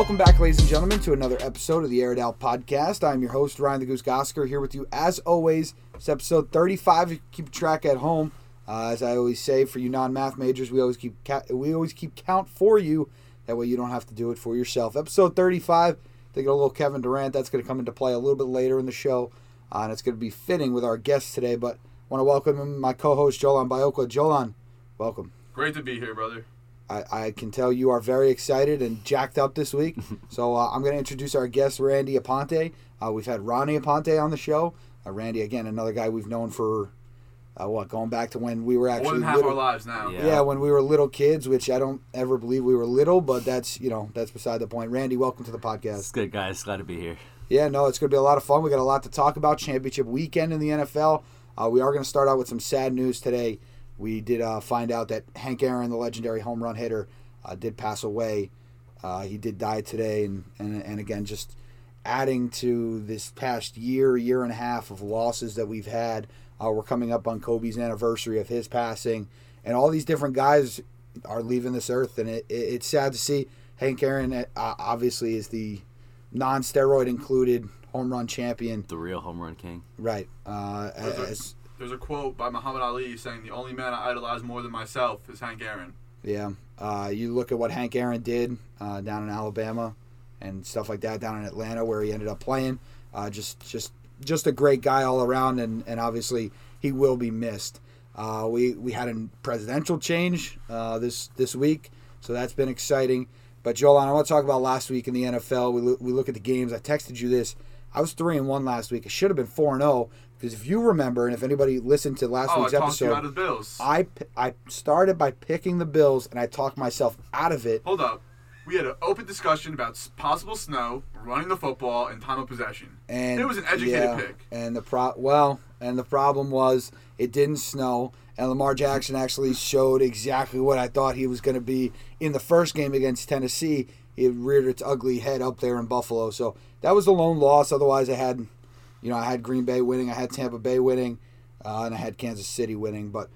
Welcome back, ladies and gentlemen, to another episode of the Airedale Podcast. I'm your host, Ryan the Goose Gosker, here with you as always. It's episode 35. Keep track at home. As I always say, for you non-math majors, we always keep count for you. That way you don't have to do it for yourself. Episode 35, taking a little Kevin Durant. That's going to come into play a little bit later in the show, and it's going to be fitting with our guest today. But I want to welcome my co-host, Jolan Biocla. Jolan, welcome. Great to be here, brother. I can tell you are very excited and jacked up this week. So I'm going to introduce our guest, Randy Aponte. We've had Ronnie Aponte on the show. Randy, again, another guy we've known for, going back to when we were actually more than half little, our lives now. Yeah, when we were little kids, which I don't ever believe we were little, but that's beside the point. Randy, welcome to the podcast. It's good, guys. Glad to be here. Yeah, no, it's going to be a lot of fun. We got a lot to talk about. Championship weekend in the NFL. We are going to start out with some sad news today. We did find out that Hank Aaron, the legendary home run hitter, did pass away. He did die today, and again, just adding to this past year and a half of losses that we've had. We're coming up on Kobe's anniversary of his passing, and all these different guys are leaving this earth, and it's sad to see. Hank Aaron obviously is the non-steroid included home run champion, the real home run king, right? There's a quote by Muhammad Ali saying, "The only man I idolize more than myself is Hank Aaron." Yeah. You look at what Hank Aaron did down in Alabama and stuff like that, down in Atlanta where he ended up playing. Just a great guy all around, and obviously he will be missed. We had a presidential change this week, so that's been exciting. But, Jolan, I want to talk about last week in the NFL. We look at the games. I texted you this. I was 3-1 last week. It should have been 4-0. Because if you remember, and if anybody listened to last week's episode, I talked you out of the Bills. I started by picking the Bills, and I talked myself out of it. Hold up. We had an open discussion about possible snow, running the football, and time of possession. And it was an educated pick. And the problem was it didn't snow, and Lamar Jackson actually showed exactly what I thought he was going to be in the first game against Tennessee. It reared its ugly head up there in Buffalo. So that was the lone loss. Otherwise, I had Green Bay winning, I had Tampa Bay winning, and I had Kansas City winning. But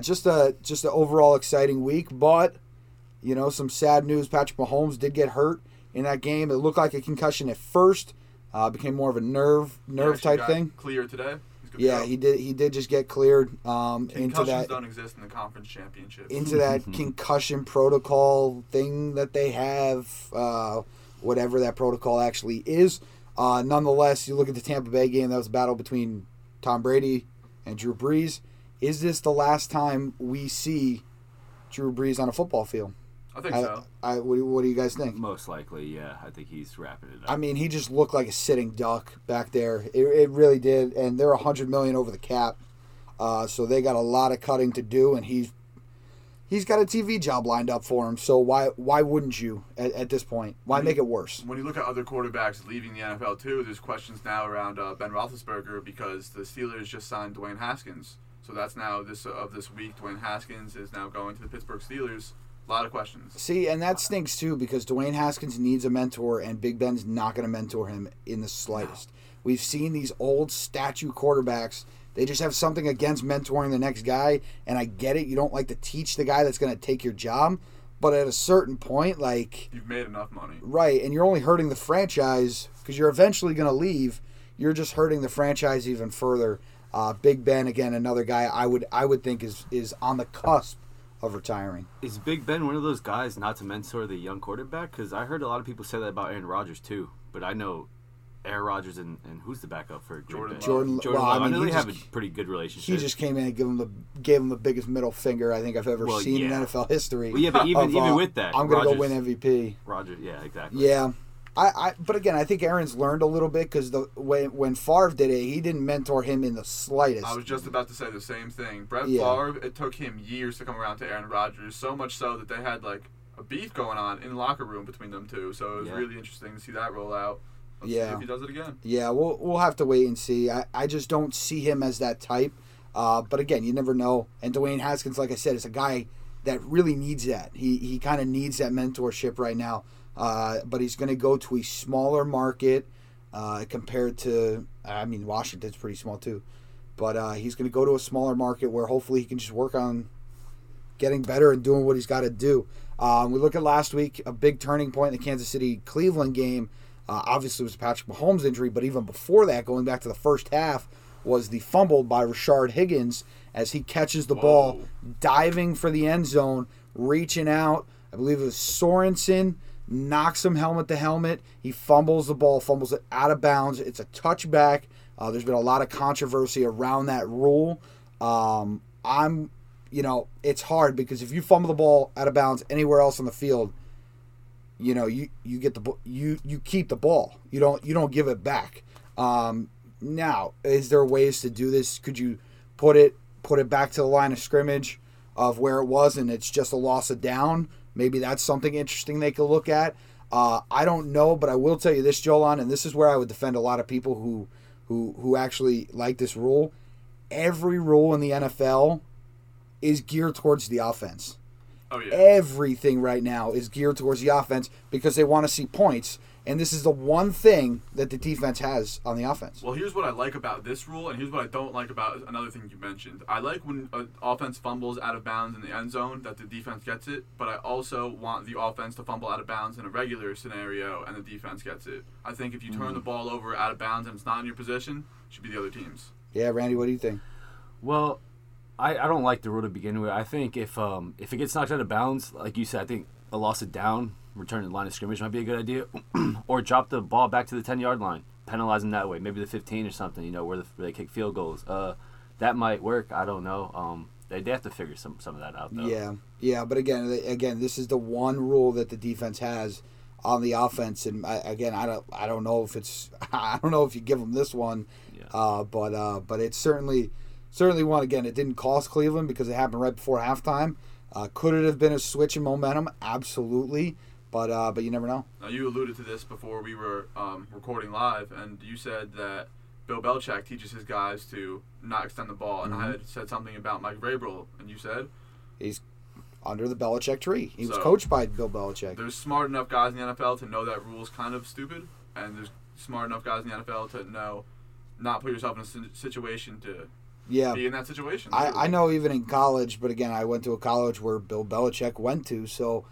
just an overall exciting week. But, some sad news. Patrick Mahomes did get hurt in that game. It looked like a concussion at first. Became more of a nerve type thing. Cleared today. Yeah, he did just get cleared. Concussions don't exist in the conference championship. Into that concussion protocol thing that they have, whatever that protocol actually is. Nonetheless, you look at the Tampa Bay game. That was a battle between Tom Brady and Drew Brees. Is this the last time we see Drew Brees on a football field? I think so. What do you guys think? Most likely, yeah. I think he's wrapping it up. I mean, he just looked like a sitting duck back there. It really did. And they're $100 million over the cap. So they got a lot of cutting to do, and he's got a TV job lined up for him, so why wouldn't you at this point? Why make it worse? When you look at other quarterbacks leaving the NFL too, there's questions now around Ben Roethlisberger because the Steelers just signed Dwayne Haskins. So that's now this week. Dwayne Haskins is now going to the Pittsburgh Steelers. A lot of questions. See, and that stinks too because Dwayne Haskins needs a mentor, and Big Ben's not going to mentor him in the slightest. No. We've seen these old statue quarterbacks. They just have something against mentoring the next guy, and I get it. You don't like to teach the guy that's going to take your job, but at a certain point, you've made enough money. Right, and you're only hurting the franchise because you're eventually going to leave. You're just hurting the franchise even further. Big Ben, again, another guy I would think is on the cusp of retiring. Is Big Ben one of those guys not to mentor the young quarterback? Because I heard a lot of people say that about Aaron Rodgers too, but I know Aaron Rodgers and who's the backup for Jordan? Jordan. Well, I mean, they have a pretty good relationship. He just came in and gave him the biggest middle finger I think I've ever seen in NFL history. Well, yeah, but even with that, I'm going to go win MVP. Rodgers, yeah, exactly. Yeah, but again, I think Aaron's learned a little bit because when Favre did it, he didn't mentor him in the slightest. I was just about to say the same thing. Favre, it took him years to come around to Aaron Rodgers, so much so that they had a beef going on in the locker room between them two. So it was really interesting to see that roll out. Let's see if he does it again. Yeah, we'll have to wait and see. I just don't see him as that type. But again, you never know. And Dwayne Haskins, like I said, is a guy that really needs that. He kind of needs that mentorship right now. But he's going to go to a smaller market compared to, Washington's pretty small too. But he's going to go to a smaller market where hopefully he can just work on getting better and doing what he's got to do. We look at last week, a big turning point in the Kansas City-Cleveland game. Obviously, it was Patrick Mahomes' injury, but even before that, going back to the first half, was the fumble by Rashard Higgins as he catches the ball, diving for the end zone, reaching out. I believe it was Sorensen, knocks him helmet to helmet. He fumbles the ball, fumbles it out of bounds. It's a touchback. There's been a lot of controversy around that rule. It's hard because if you fumble the ball out of bounds anywhere else on the field, you get the you keep the ball. You don't give it back. Now, is there ways to do this? Could you put it back to the line of scrimmage of where it was, and it's just a loss of down? Maybe that's something interesting they could look at. I don't know, but I will tell you this, Jolan, and this is where I would defend a lot of people who actually like this rule. Every rule in the NFL is geared towards the offense. Oh, yeah. Everything right now is geared towards the offense because they want to see points, and this is the one thing that the defense has on the offense. Well, here's what I like about this rule, and here's what I don't like about another thing you mentioned. I like when offense fumbles out of bounds in the end zone, that the defense gets it, but I also want the offense to fumble out of bounds in a regular scenario, and the defense gets it. I think if you turn the ball over out of bounds and it's not in your position, it should be the other team's. Yeah, Randy, what do you think? Well, I don't like the rule to begin with. I think if it gets knocked out of bounds, like you said, I think a loss of down, return to the line of scrimmage might be a good idea, or drop the ball back to the 10-yard line, penalize them that way, maybe the 15 or something, where they kick field goals. That might work. I don't know. They have to figure some of that out, though. Yeah, but again, this is the one rule that the defense has on the offense, and I don't know if you give them this one, yeah. But it's certainly one. Again, it didn't cost Cleveland because it happened right before halftime. Could it have been a switch in momentum? Absolutely. But you never know. Now, you alluded to this before we were recording live, and you said that Bill Belichick teaches his guys to not extend the ball. And I had said something about Mike Vrabel, and you said? He's under the Belichick tree. He was coached by Bill Belichick. There's smart enough guys in the NFL to know that rule's kind of stupid, and there's smart enough guys in the NFL to know not put yourself in a situation to... Yeah, be in that situation. I know even in college, but again, I went to a college where Bill Belichick went to, so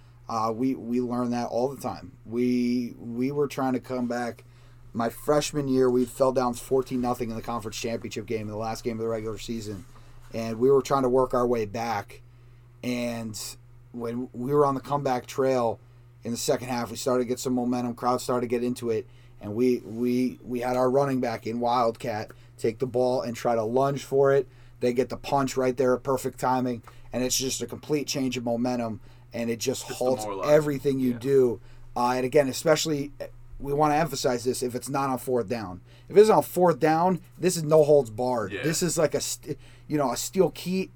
we learned that all the time. We were trying to come back. My freshman year, we fell down 14-0 in the conference championship game, in the last game of the regular season, and we were trying to work our way back. And when we were on the comeback trail in the second half, we started to get some momentum. Crowd started to get into it, and we had our running back in Wildcat take the ball and try to lunge for it. They get the punch right there at perfect timing, and it's just a complete change of momentum, and it just halts everything you do. And again, especially, we want to emphasize this, if it's not on fourth down. If it's on fourth down, this is no holds barred. Yeah. This is like a steel cage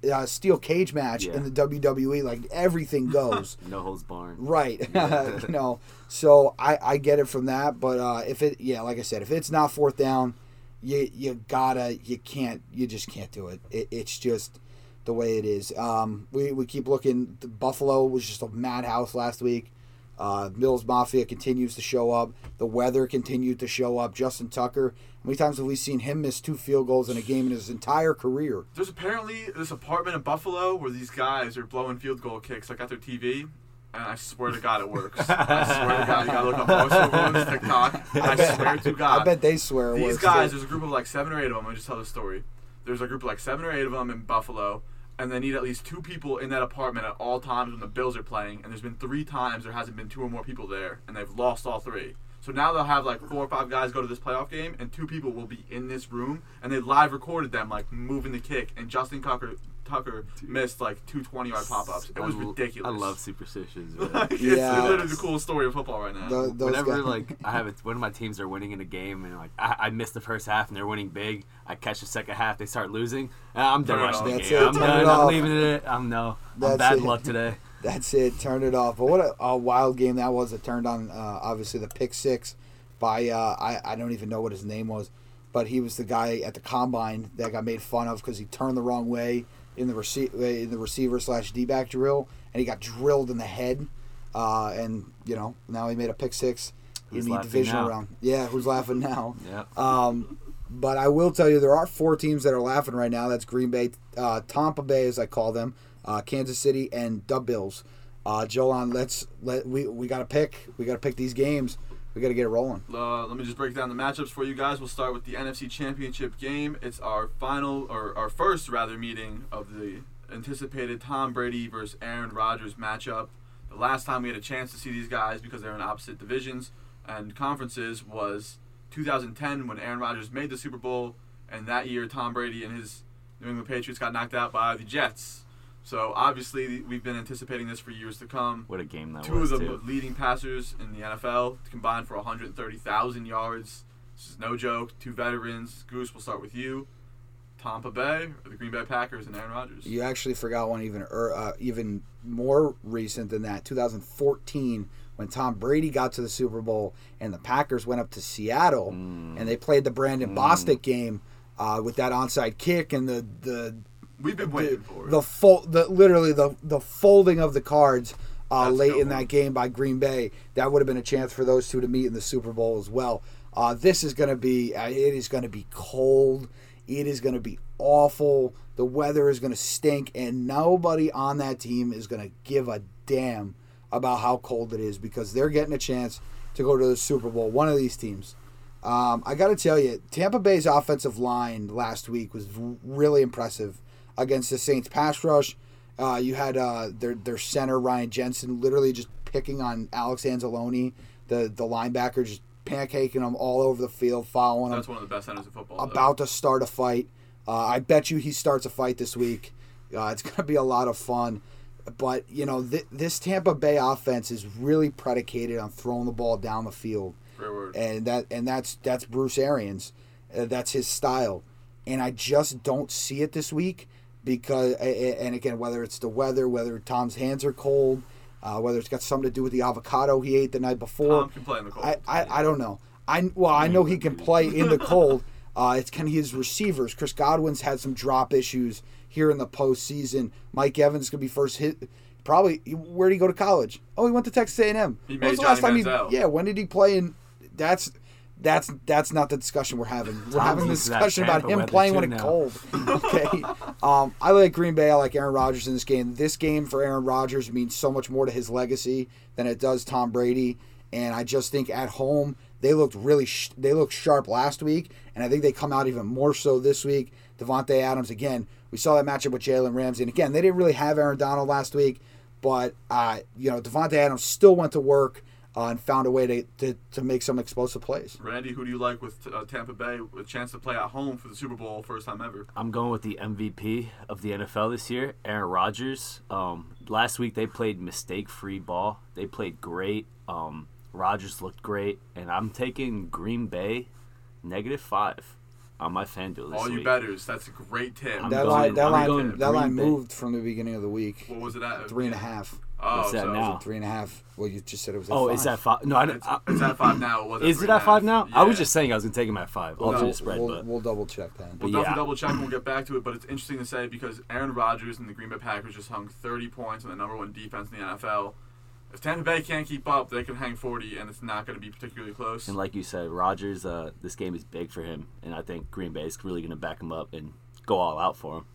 match in the WWE. Like, everything goes. No holds barred. Right. Yeah. So I get it from that, but like I said, if it's not fourth down, you just can't do it. It's just the way it is. We keep looking. Buffalo was just a madhouse last week. Bills Mafia continues to show up. The weather continued to show up. Justin Tucker. How many times have we seen him miss 2 field goals in a game in his entire career? There's apparently this apartment in Buffalo where these guys are blowing field goal kicks like at their TV. And I swear to God, it works. I swear to God, you gotta look up Barstool TikTok. I swear to God. I bet they swear it works. These guys, there's a group of like 7 or 8 of them. Let me just tell the story. There's a group of like 7 or 8 of them in Buffalo, and they need at least 2 people in that apartment at all times when the Bills are playing. And there's been 3 times there hasn't been 2 or more people there, and they've lost all 3. So now they'll have like 4 or 5 guys go to this playoff game, and 2 people will be in this room, and they live recorded them like moving the kick, and Justin Tucker missed like 2 20-yard pop-ups. It was ridiculous. I love superstitions. Like, it's literally the coolest story of football right now. Whenever like I have one of my teams are winning in a game, and like I missed the first half and they're winning big, I catch the second half, they start losing. I'm done. That's it. I'm done. I'm leaving it. I'm bad luck today. That's it. Turn it off. But what a wild game that was. It turned on obviously the pick six by I don't even know what his name was, but he was the guy at the combine that got made fun of because he turned the wrong way in the receiver / D-back drill, and he got drilled in the head, and now he made a pick six in the divisional round. Yeah, who's laughing now? Yeah. But I will tell you, there are four teams that are laughing right now. That's Green Bay, Tampa Bay, as I call them, Kansas City, and the Bills. Jolan, we got to pick. We got to pick these games. We got to get it rolling. Let me just break down the matchups for you guys. We'll start with the NFC Championship game. It's our final, or our first rather, meeting of the anticipated Tom Brady versus Aaron Rodgers matchup. The last time we had a chance to see these guys, because they're in opposite divisions and conferences, was 2010, when Aaron Rodgers made the Super Bowl, and that year Tom Brady and his New England Patriots got knocked out by the Jets. So obviously we've been anticipating this for years to come. What a game that was, too. Two of the leading passers in the NFL combined for 130,000 yards. This is no joke. Two veterans. Goose, we'll start with you. Tampa Bay, or the Green Bay Packers, and Aaron Rodgers. You actually forgot one even more recent than that, 2014, when Tom Brady got to the Super Bowl and the Packers went up to Seattle and they played the Brandon Bostic game with that onside kick and the we've been waiting for it. Literally the folding of the cards late in that game by Green Bay. That would have been a chance for those two to meet in the Super Bowl as well. This is going to be it is going to be cold. It is going to be awful. The weather is going to stink, and nobody on that team is going to give a damn about how cold it is, because they're getting a chance to go to the Super Bowl. One of these teams. I got to tell you, Tampa Bay's offensive line last week was really impressive against the Saints' pass rush. You had their center, Ryan Jensen, literally just picking on Alex Anzalone, the linebacker, just pancaking him all over the field, following him. That's one of the best centers in football. About to start a fight. I bet you he starts a fight this week. It's going to be a lot of fun. But, you know, this Tampa Bay offense is really predicated on throwing the ball down the field. Great word. And that's Bruce Arians. That's his style. And I just don't see it this week because, and again, whether it's the weather, whether Tom's hands are cold, whether it's got something to do with the avocado he ate the night before. Tom can play in the cold. I don't know. I know he can play in the cold. It's kind of his receivers. Chris Godwin's had some drop issues here in the postseason. Mike Evans could be first hit. Probably, where did he go to college? Oh, he went to Texas A&M. He made Johnny Manziel. Yeah, when did he play? And that's not the discussion we're having. We're having a discussion about him playing when it's cold. Okay. I like Green Bay. I like Aaron Rodgers in this game. This game for Aaron Rodgers means so much more to his legacy than it does Tom Brady. And I just think at home they looked really they looked sharp last week, and I think they come out even more so this week. Davante Adams, again, we saw that matchup with Jalen Ramsey. And again, they didn't really have Aaron Donald last week, but Davante Adams still went to work. And found a way to make some explosive plays. Randy, who do you like with Tampa Bay, a chance to play at home for the Super Bowl, first time ever? I'm going with the MVP of the NFL this year, Aaron Rodgers. Last week they played mistake-free ball. They played great. Rodgers looked great. And I'm taking Green Bay -5 on my FanDuel this week. All you bettors, that's a great tip. That line moved from the beginning of the week. What was it at? 3.5. Oh, it's at now. 3.5. Well, you just said it was at 5. Oh, it's at 5. No, it's at 5 now. Is it at 5 now? Yeah. I was just saying I was going to take him at 5. We'll double check that. We'll definitely double check and we'll get back to it. But it's interesting to say because Aaron Rodgers and the Green Bay Packers just hung 30 points on the #1 defense in the NFL. If Tampa Bay can't keep up, they can hang 40, and it's not going to be particularly close. And like you said, Rodgers, this game is big for him. And I think Green Bay is really going to back him up and go all out for him.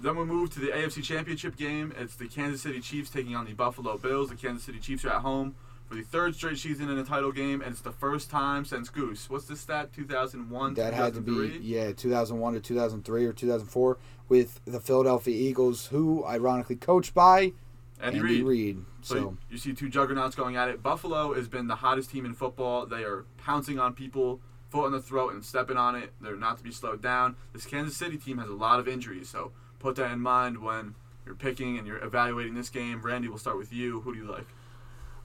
Then we move to the AFC Championship game. It's the Kansas City Chiefs taking on the Buffalo Bills. The Kansas City Chiefs are at home for the third straight season in a title game, and it's the first time since Goose. What's the stat? 2001 that 2003? Had to be, 2001 to 2003 or 2004 with the Philadelphia Eagles, who ironically coached by Andy Reid. So you see two juggernauts going at it. Buffalo has been the hottest team in football. They are pouncing on people, foot on the throat and stepping on it. They're not to be slowed down. This Kansas City team has a lot of injuries, so put that in mind when you're picking and you're evaluating this game. Randy, we'll start with you. Who do you like?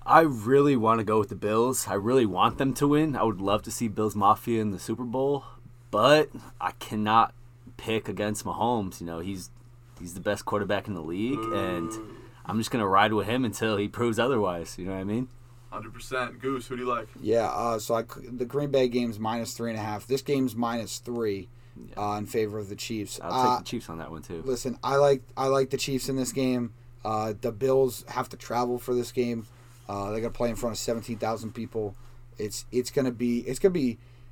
I really want to go with the Bills. I really want them to win. I would love to see Bills Mafia in the Super Bowl, but I cannot pick against Mahomes. You know, he's the best quarterback in the league, and I'm just going to ride with him until he proves otherwise. You know what I mean? 100%. Goose, who do you like? Yeah, so the Green Bay game's -3.5. This game's -3. Yeah. In favor of the Chiefs. I'll take the Chiefs on that one too. Listen, I like the Chiefs in this game. The Bills have to travel for this game. They got to play in front of 17,000 people. It's gonna be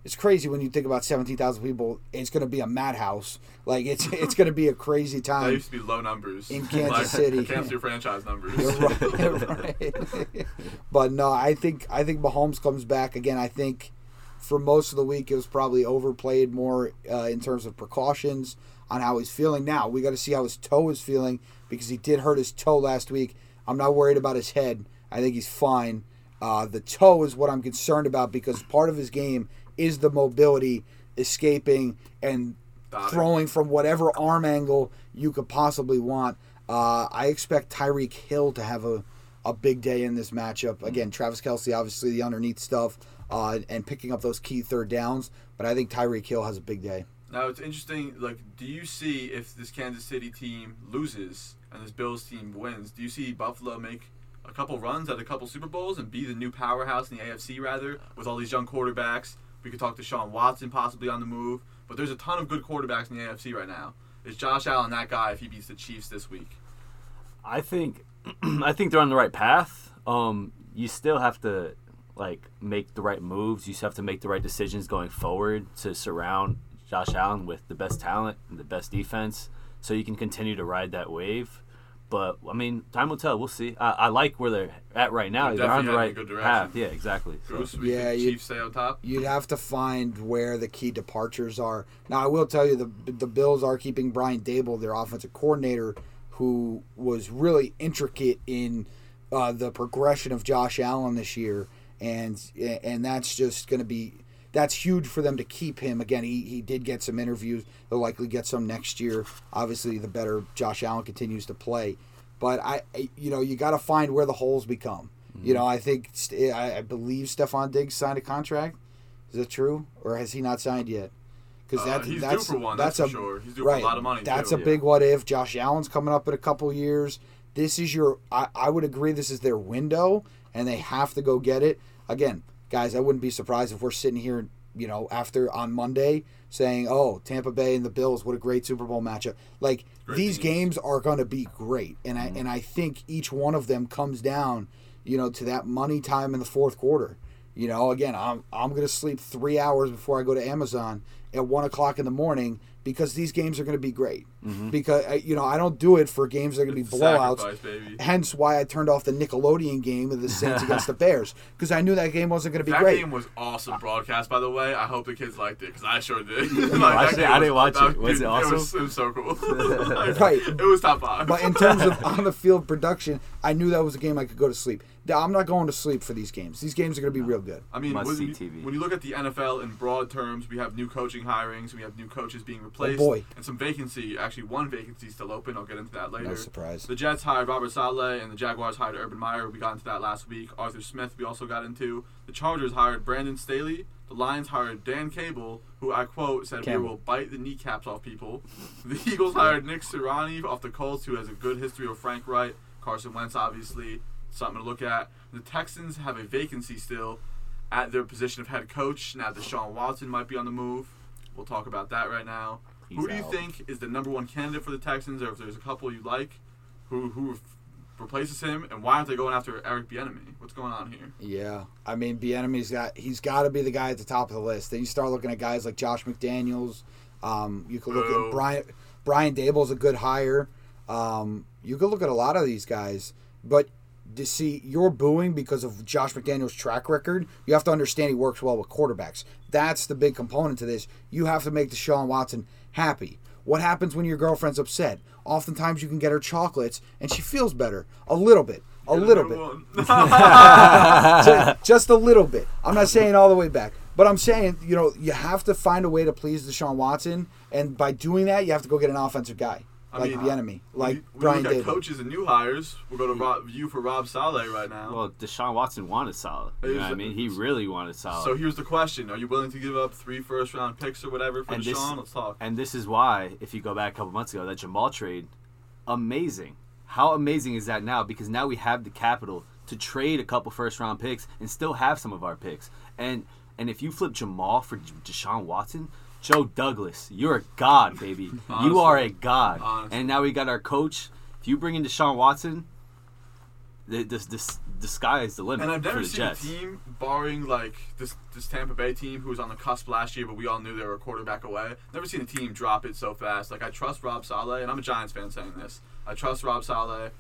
It's crazy when you think about 17,000 people. It's going to be a madhouse. Like, it's going to be a crazy time. That used to be low numbers. In Kansas City. Kansas City franchise numbers. You're right. But, no, I think Mahomes comes back. Again, I think for most of the week it was probably overplayed more in terms of precautions on how he's feeling now. We got to see how his toe is feeling because he did hurt his toe last week. I'm not worried about his head. I think he's fine. The toe is what I'm concerned about because part of his game is the mobility, escaping, and throwing from whatever arm angle you could possibly want. I expect Tyreek Hill to have a big day in this matchup. Again, Travis Kelce, obviously the underneath stuff, and picking up those key third downs. But I think Tyreek Hill has a big day. Now, it's interesting. Like, do you see if this Kansas City team loses and this Bills team wins, do you see Buffalo make a couple runs at a couple Super Bowls and be the new powerhouse in the AFC, rather, with all these young quarterbacks? We could talk to Deshaun Watson possibly on the move. But there's a ton of good quarterbacks in the AFC right now. Is Josh Allen that guy if he beats the Chiefs this week? I think they're on the right path. You still have to make the right moves. You still have to make the right decisions going forward to surround Josh Allen with the best talent and the best defense so you can continue to ride that wave. But, I mean, time will tell. We'll see. I like where they're at right now. They're on the right path. Yeah, exactly. So, yeah, Chiefs stay on top. You'd have to find where the key departures are. Now, I will tell you the Bills are keeping Brian Daboll, their offensive coordinator, who was really intricate in the progression of Josh Allen this year. And that's just going to be – that's huge for them to keep him. Again, he did get some interviews. They'll likely get some next year. Obviously, the better Josh Allen continues to play. But, you got to find where the holes become. Mm-hmm. You know, I believe Stephon Diggs signed a contract. Is that true? Or has he not signed yet? Because he's due for one, that's for sure. He's due for a lot of money, That's a big what if. Josh Allen's coming up in a couple years. This is your – I would agree this is their window, and they have to go get it. Again, guys, I wouldn't be surprised if we're sitting here, after on Monday saying, oh, Tampa Bay and the Bills, what a great Super Bowl matchup. Like, these games are going to be great. And mm-hmm. I think each one of them comes down, to that money time in the fourth quarter. Again, I'm going to sleep 3 hours before I go to Amazon at 1 o'clock in the morning because these games are going to be great. Mm-hmm. Because, I don't do it for games that are going to be blowouts. Baby. Hence why I turned off the Nickelodeon game of the Saints against the Bears because I knew that game wasn't going to be great. That game was awesome broadcast, by the way. I hope the kids liked it because I sure did. I didn't watch it. Was it awesome? It was so cool. Right. It was top five. But in terms of on-the-field production, I knew that was a game I could go to sleep. I'm not going to sleep for these games. These games are going to be real good. I mean, when you look at the NFL in broad terms, we have new coaching hirings, we have new coaches being replaced, and some vacancy. Actually, one vacancy still open. I'll get into that later. No surprise. The Jets hired Robert Saleh, and the Jaguars hired Urban Meyer. We got into that last week. Arthur Smith, we also got into. The Chargers hired Brandon Staley. The Lions hired Dan Campbell, who I quote said, "We will bite the kneecaps off people." The Eagles hired Nick Sirianni off the Colts, who has a good history with Frank Wright, Carson Wentz, obviously. Something to look at. The Texans have a vacancy still at their position of head coach. Now Deshaun Watson might be on the move. We'll talk about that right now. Who do you think is the number one candidate for the Texans, or if there's a couple you like, who replaces him, and why aren't they going after Eric Bieniemy? What's going on here? Yeah, I mean, Bieniemy's got to be the guy at the top of the list. Then you start looking at guys like Josh McDaniels. You could look at Brian Daboll's a good hire. You could look at a lot of these guys, but. To see you're booing because of Josh McDaniels' track record, you have to understand he works well with quarterbacks. That's the big component to this. You have to make Deshaun Watson happy. What happens when your girlfriend's upset? Oftentimes you can get her chocolates and she feels better a little bit. A little bit. Just a little bit. I'm not saying all the way back. But I'm saying, you have to find a way to please Deshaun Watson, and by doing that, you have to go get an offensive guy. Bieniemy. Brian Daboll. We got coaches and new hires. We're going to view for Rob Saleh right now. Well, Deshaun Watson wanted Saleh. You know what I mean? He really wanted Saleh. So here's the question. Are you willing to give up 3 first-round picks or whatever for Deshaun? Let's talk. And this is why, if you go back a couple months ago, that Jamal trade, amazing. How amazing is that now? Because now we have the capital to trade a couple first-round picks and still have some of our picks. And if you flip Jamal for Deshaun Watson – Joe Douglas, you're a god, baby. Honestly, you are a god. Honestly. And now we got our coach. If you bring in Deshaun Watson, the sky is the limit. And I've never seen Jets. A team, barring like this Tampa Bay team who was on the cusp last year, but we all knew they were a quarterback away. Never seen a team drop it so fast. Like, I trust Rob Saleh, and I'm a Giants fan saying this. I trust Rob Saleh.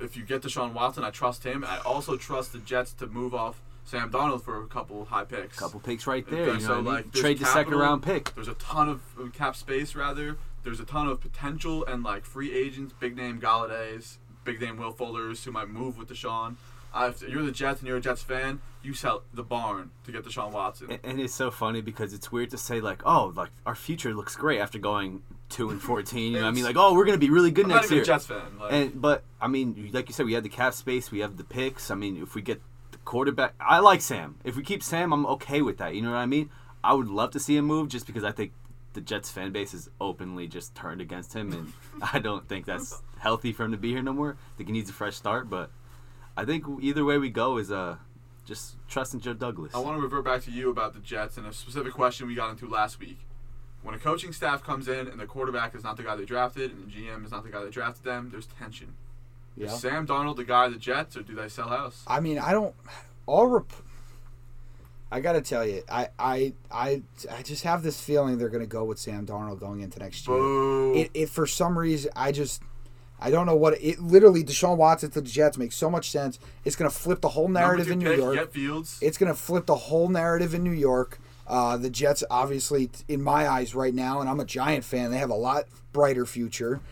If you get Deshaun Watson, I trust him. I also trust the Jets to move off Sam Darnold for a couple high picks. Couple picks right there. You so know, like, trade capital, the second round pick. There's a ton of cap space, rather. There's a ton of potential and like free agents, big name Galladay's, big name Will Fullers who might move with Deshaun. If you're the Jets and you're a Jets fan, you sell the barn to get Deshaun Watson. And it's so funny because it's weird to say like, oh, like our future looks great after going 2-14. You know what I mean? Like, oh, we're gonna be really good next year. I'm not even a Jets fan. Like. But I mean, like you said, we have the cap space, we have the picks. I mean, if we get the quarterback, I like Sam. If we keep Sam, I'm okay with that. You know what I mean? I would love to see him move just because I think the Jets fan base is openly just turned against him, and I don't think that's healthy for him to be here no more. I think he needs a fresh start, but I think either way we go is just trusting Joe Douglas. I want to revert back to you about the Jets and a specific question we got into last week. When a coaching staff comes in and the quarterback is not the guy they drafted and the GM is not the guy that drafted them, there's tension. Yeah. Is Sam Darnold the guy of the Jets, or do they sell house? I mean, I don't... I got to tell you, I just have this feeling they're going to go with Sam Darnold going into next year. Boo. It for some reason, I don't know what... It literally, Deshaun Watson to the Jets makes so much sense. It's going to flip the whole narrative in New York. It's going to flip the whole narrative in New York. The Jets, obviously, in my eyes right now, and I'm a Giant fan, they have a lot brighter future.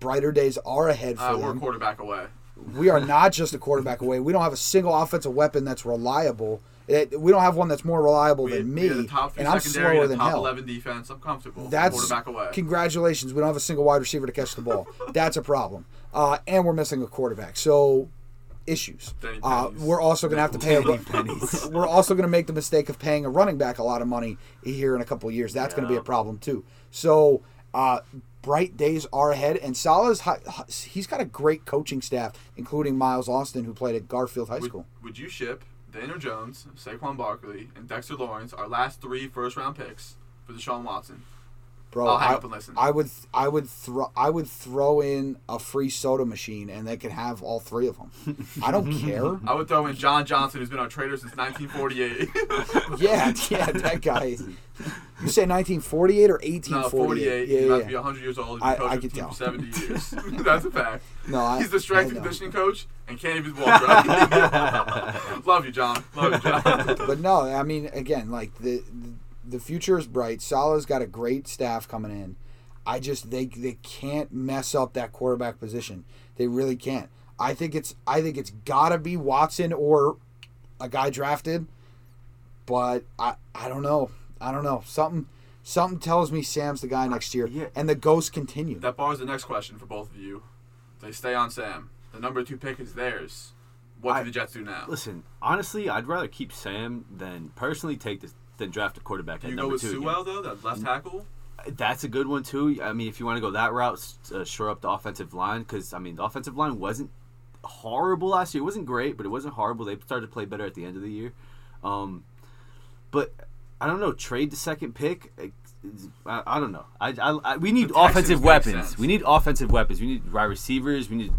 Brighter days are ahead for them. We're a quarterback away. We are not just a quarterback away. We don't have a single offensive weapon that's reliable. We don't have one that's more reliable than me, and I'm slower than top hell. 11 defense, I'm comfortable. That's quarterback away. Congratulations. We don't have a single wide receiver to catch the ball. That's a problem, and we're missing a quarterback. So issues. We're also going to have to pay pennies. We're also going to make the mistake of paying a running back a lot of money here in a couple of years. That's going to be a problem too. So bright days are ahead, and Salah's he's got a great coaching staff, including Miles Austin, who played at Garfield High School. Would you ship Daniel Jones, Saquon Barkley, and Dexter Lawrence, our last 3 first-round picks for Deshaun Watson? Bro, I'll hang up and listen. I would throw in a free soda machine, and they could have all 3 of them. I don't care. I would throw in John Johnson, who's been our trader since 1948. yeah, that guy. You say 1948 or 1848? No, 48. Yeah, he must be 100 years old. I can tell. 70 years. That's a fact. No, he's the strength and conditioning coach and can't even walk right. Love you, John. But no, I mean, again, like the future is bright. Salah's got a great staff coming in. I just they can't mess up that quarterback position. They really can't. I think it's gotta be Watson or a guy drafted. But I don't know. Something tells me Sam's the guy next year. Yeah. And the ghosts continue. That bars the next question for both of you. They stay on Sam. The number 2 pick is theirs. What do the Jets do now? Listen, honestly, I'd rather keep Sam than personally take this. Then draft a quarterback at number 2. You go with Sewell, though, that left tackle? That's a good one, too. I mean, if you want to go that route, shore up the offensive line. Because, I mean, the offensive line wasn't horrible last year. It wasn't great, but it wasn't horrible. They started to play better at the end of the year. But, I don't know, trade the second pick? I don't know. We need offensive weapons. We need wide receivers. We need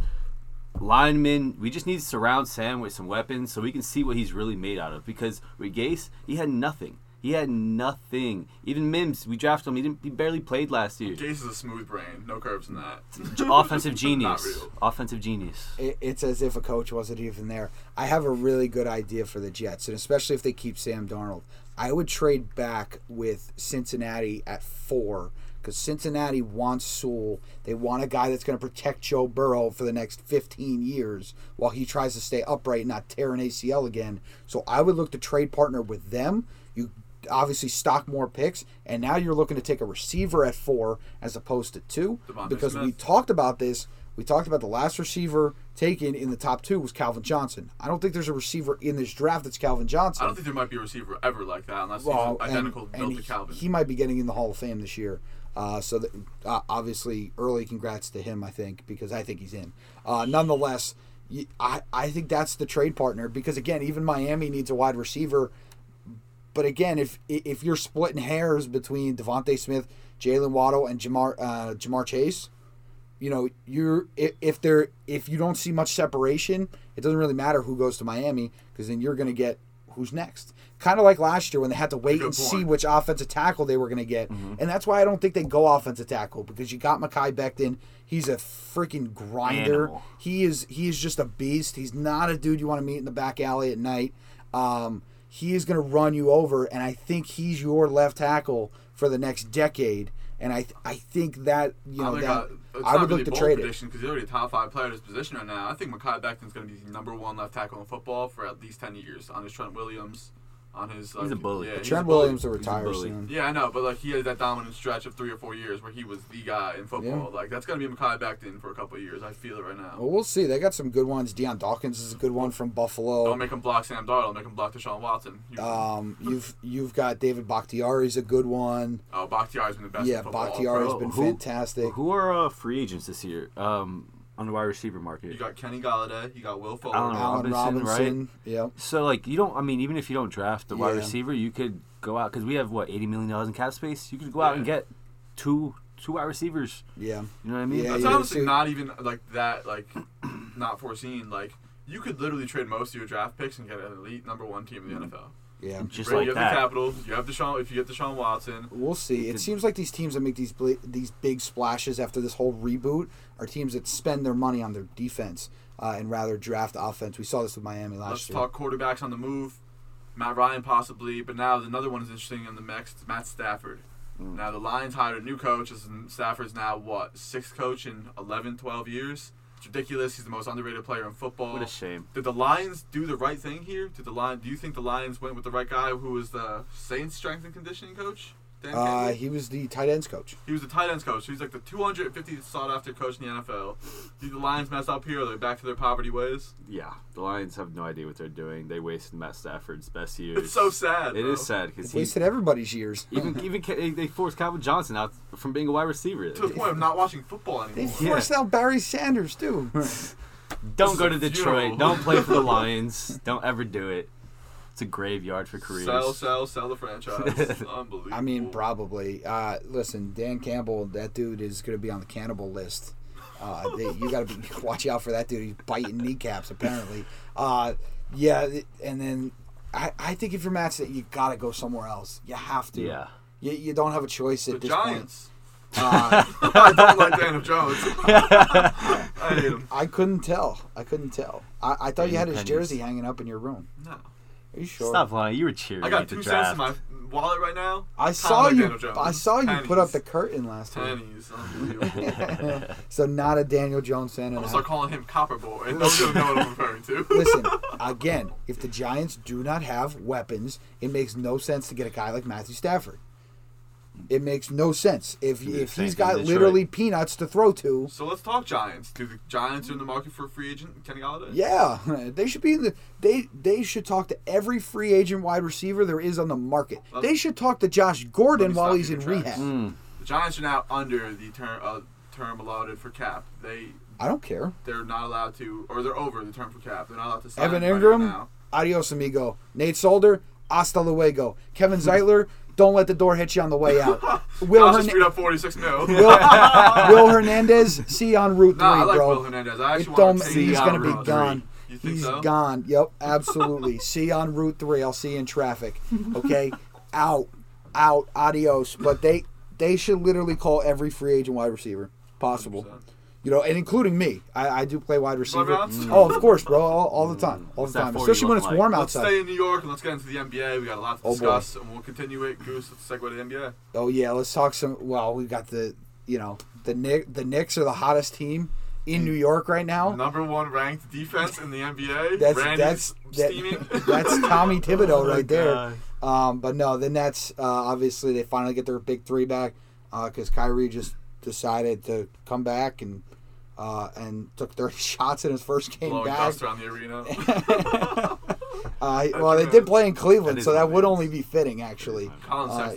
linemen. We just need to surround Sam with some weapons so we can see what he's really made out of. Because Regace, he had nothing. Even Mims, we drafted him. He barely played last year. Gase is a smooth brain. No curves in that. Offensive genius. It's as if a coach wasn't even there. I have a really good idea for the Jets, and especially if they keep Sam Darnold. I would trade back with Cincinnati at 4 because Cincinnati wants Sewell. They want a guy that's going to protect Joe Burrow for the next 15 years while he tries to stay upright and not tear an ACL again. So I would look to trade partner with them. You obviously stock more picks, and now you're looking to take a receiver at 4 as opposed to 2, because we talked about this. We talked about the last receiver taken in the top 2 was Calvin Johnson. I don't think there's a receiver in this draft that's Calvin Johnson. I don't think there might be a receiver ever like that unless he's identical built to Calvin. He might be getting in the Hall of Fame this year. So obviously, early congrats to him, I think, because I think he's in. Nonetheless, I think that's the trade partner because, again, even Miami needs a wide receiver. But again, if you're splitting hairs between Devontae Smith, Jalen Waddle, and Jamar Chase, you know, you're if you don't see much separation, it doesn't really matter who goes to Miami, because then you're going to get who's next. Kind of like last year when they had to wait and see which offensive tackle they were going to get. Mm-hmm. And that's why I don't think they go offensive tackle, because you got Mekhi Becton. He's a freaking grinder. Animal. He is just a beast. He's not a dude you want to meet in the back alley at night. He is going to run you over, and I think he's your left tackle for the next decade. And I think that, you know, I would really look to trade it. Because he's already a top five player at his position right now. I think Mekhi Becton's going to be the number one left tackle in football for at least 10 years on his Trent Williams. He's a bully. Yeah, Trent Williams will retire soon. Yeah, I know, but like he had that dominant stretch of 3 or 4 years where he was the guy in football. Yeah. Like that's going to be Mekhi Becton for a couple of years. I feel it right now. Well, we'll see. They got some good ones. Deion Dawkins is a good one from Buffalo. Don't make him block Sam Darnold. Make him block Deshaun Watson. You've got David Bakhtiari's a good one. Oh, Bakhtiari's been the best. Yeah, Bakhtiari's been fantastic. Who are free agents this year? On the wide receiver market. You got Kenny Golladay. You got Will Fuller. Allen Robinson, right? Yeah. So, like, you don't... I mean, even if you don't draft the wide receiver, you could go out... Because we have, what, $80 million in cap space? You could go out and get two wide receivers. Yeah. You know what I mean? Yeah, that's honestly not even, like, that, like, not foreseen. Like, you could literally trade most of your draft picks and get an elite number one team in the NFL. Yeah. Just like that. You have the Capitals. You have Deshaun... If you get Deshaun Watson... We'll see. It seems like these teams that make these big splashes after this whole reboot... are teams that spend their money on their defense and rather draft offense. We saw this with Miami last year. Let's talk quarterbacks on the move. Matt Ryan possibly, but now another one is interesting in the mix, Matt Stafford. Mm. Now the Lions hired a new coach. Stafford's now, what, sixth coach in 11, 12 years? It's ridiculous. He's the most underrated player in football. What a shame. Did the Lions do the right thing here? Do you think the Lions went with the right guy who was the Saints strength and conditioning coach? He was the tight ends coach. He was like the 250 sought-after coach in the NFL. Did the Lions mess up here? Are they back to their poverty ways? Yeah. The Lions have no idea what they're doing. They wasted Matt Stafford's best years. It's so sad. It is sad. Because he wasted everybody's years. even they forced Calvin Johnson out from being a wide receiver. To the point of not watching football anymore. They forced out Barry Sanders, too. Don't go to Detroit. Don't play for the Lions. Don't ever do it. It's a graveyard for careers. Sell the franchise. Unbelievable. I mean, probably. Listen, Dan Campbell, that dude is going to be on the cannibal list. You got to watch out for that dude. He's biting kneecaps, apparently. And then I think if you're matched, you got to go somewhere else. You have to. Yeah. You don't have a choice at this Giants. Point. I don't like Daniel Jones. I hate him. I couldn't tell. I thought you had his jersey hanging up in your room. No. Sure? Stop lying. You were cheering. I got 2 cents in my wallet right now. I saw you Pennies. Put up the curtain last time. Pennies, unbelievable. So not a Daniel Jones fan. I'm gonna start calling him Copper Boy. And don't know what I'm referring to. Listen, again, if the Giants do not have weapons, it makes no sense to get a guy like Matthew Stafford. It makes no sense if he's got literally peanuts to throw to. So let's talk Giants. Do the Giants are in the market for a free agent, Kenny Golladay? Yeah, they should be in the. They should talk to every free agent wide receiver there is on the market. They should talk to Josh Gordon while he's in rehab. The Giants are now under the term allotted for cap. I don't care. They're not allowed to, or they're over the term for cap. They're not allowed to sign Evan Ingram. Right now. Adios, amigo. Nate Solder. Hasta luego. Kevin Zeitler. Don't let the door hit you on the way out. I'll just read up 46 mil. Will Hernandez, see you on Route 3, I like bro. Will Hernandez. I actually want to see he's going to be gone. You think he's so? Gone. Yep, absolutely. See you on Route 3. I'll see you in traffic. Okay? Out. Adios. But they should literally call every free agent wide receiver possible. 100%. You know, and including me. I do play wide receiver. Oh, of course, bro. All the time. All the time. Especially when it's warm outside. Let's stay in New York and let's get into the NBA. We got a lot to discuss, and we'll continue it. Goose, let's segue to the NBA. Oh, yeah. Let's talk some. Well, we got the Knicks are the hottest team in New York right now. Number one ranked defense in the NBA. That's Tommy Thibodeau right there. But no, the Nets, obviously, they finally get their big three back because Kyrie just decided to come back and took 30 shots in his first game back. Dust around the arena. They did play in Cleveland, so that would only be fitting. Actually,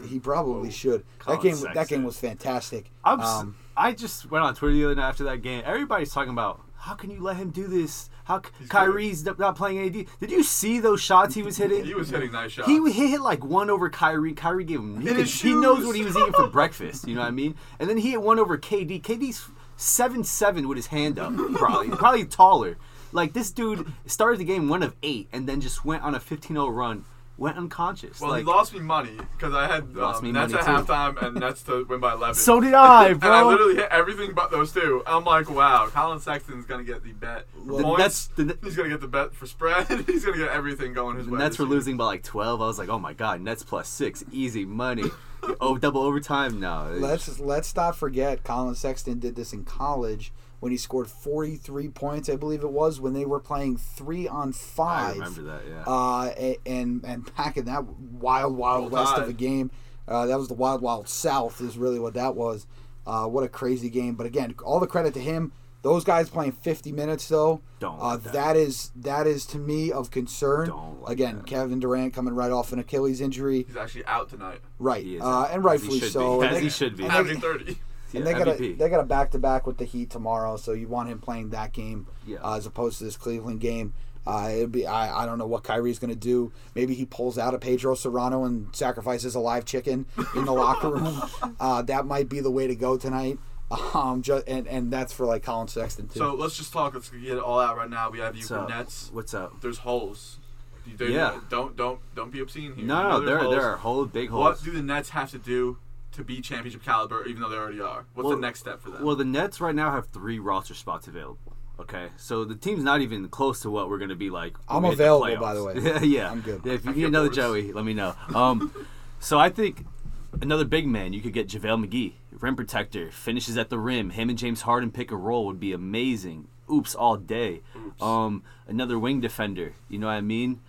he probably should. That game was fantastic. I just went on Twitter the other night after that game. Everybody's talking about how can you let him do this? How Kyrie's not playing AD? Did you see those shots he was hitting? He was hitting nice shots. He hit like one over Kyrie. Kyrie gave him. He knows what he was eating for breakfast. You know what I mean? And then he hit one over KD. KD's 7'7" with his hand up, probably taller. Like, this dude started the game 1 of 8 and then just went on a 15-0 run, went unconscious. Well, like, he lost me money because I had Nets at halftime and Nets to win by 11. So did I, bro. And I literally hit everything but those two. I'm like, wow, Colin Sexton's going to get the bet. He's going to get the bet for spread. He's going to get everything going his way. The Nets were losing by like 12. I was like, oh, my God, Nets +6. Easy money. Oh, double overtime? No. Let's not forget Colin Sexton did this in college when he scored 43 points, I believe it was, when they were playing 3-on-5. I remember that, yeah. And back in that wild west of a game, that was the wild south is really what that was. What a crazy game. But again, all the credit to him. Those guys playing 50 minutes, though, that is to me of concern. Kevin Durant coming right off an Achilles injury. He's actually out tonight. Right, and rightfully so. As he should be. As he should be. 30. And yeah, they got a back-to-back with the Heat tomorrow, so you want him playing that game as opposed to this Cleveland game. I don't know what Kyrie's going to do. Maybe he pulls out a Pedro Serrano and sacrifices a live chicken in the locker room. That might be the way to go tonight. And that's for like Colin Sexton too. So let's just talk. Let's get it all out right now. We have you Nets. What's up? There's holes. Don't be obscene here. No, there are big holes. What do the Nets have to do to be championship caliber, even though they already are? What's the next step for them? Well, the Nets right now have 3 roster spots available. Okay, so the team's not even close to what we're going to be like. I'm available, by the way. Yeah, I'm good. If you need another Joey, let me know. So I think another big man, you could get JaVale McGee, rim protector, finishes at the rim. Him and James Harden pick and roll would be amazing. Oops all day. Oops. Another wing defender, you know what I mean?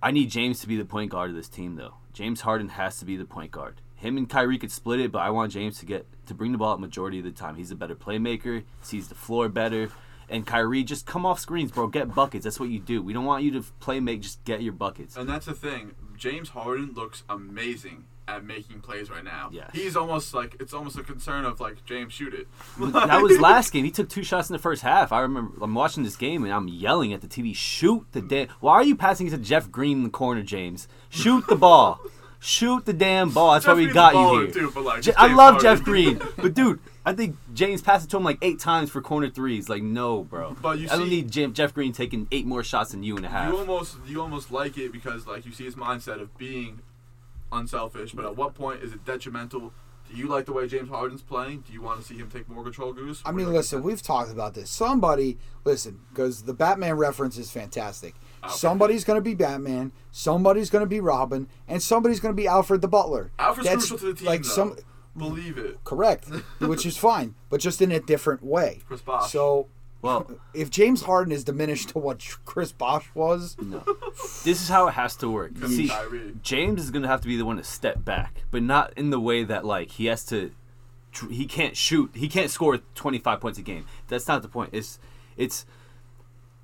I need James to be the point guard of this team, though. James Harden has to be the point guard. Him and Kyrie could split it, but I want James to bring the ball up majority of the time. He's a better playmaker, sees the floor better. And Kyrie, just come off screens, bro. Get buckets. That's what you do. We don't want you to play-make. Just get your buckets. And that's the thing. James Harden looks amazing at making plays right now. Yes. He's almost like, it's almost a concern of like, James, shoot it. That was last game. He took 2 shots in the first half. I remember I'm watching this game and I'm yelling at the TV, shoot the damn. Why are you passing it to Jeff Green in the corner, James? Shoot the ball. Shoot the damn ball. That's why we got you here. Too, like, I love Harden. Jeff Green. But, dude, I think James passed it to him like 8 times for corner threes. Like, no, bro. But I don't need Jeff Green taking 8 more shots than you and a half. You almost like it because, like, you see his mindset of being unselfish. But at what point is it detrimental? Do you like the way James Harden's playing? Do you want to see him take more control, Goose? I mean, listen, we've talked about this. Because the Batman reference is fantastic. Okay. Somebody's going to be Batman, somebody's going to be Robin, and somebody's going to be Alfred the Butler. Alfred's crucial to the team, believe it. Correct, which is fine, but just in a different way. Chris Bosh. So, if James Harden is diminished to what Chris Bosh was... No. This is how it has to work. See, James is going to have to be the one to step back, but not in the way that like he has to... He can't shoot. He can't score 25 points a game. That's not the point. It's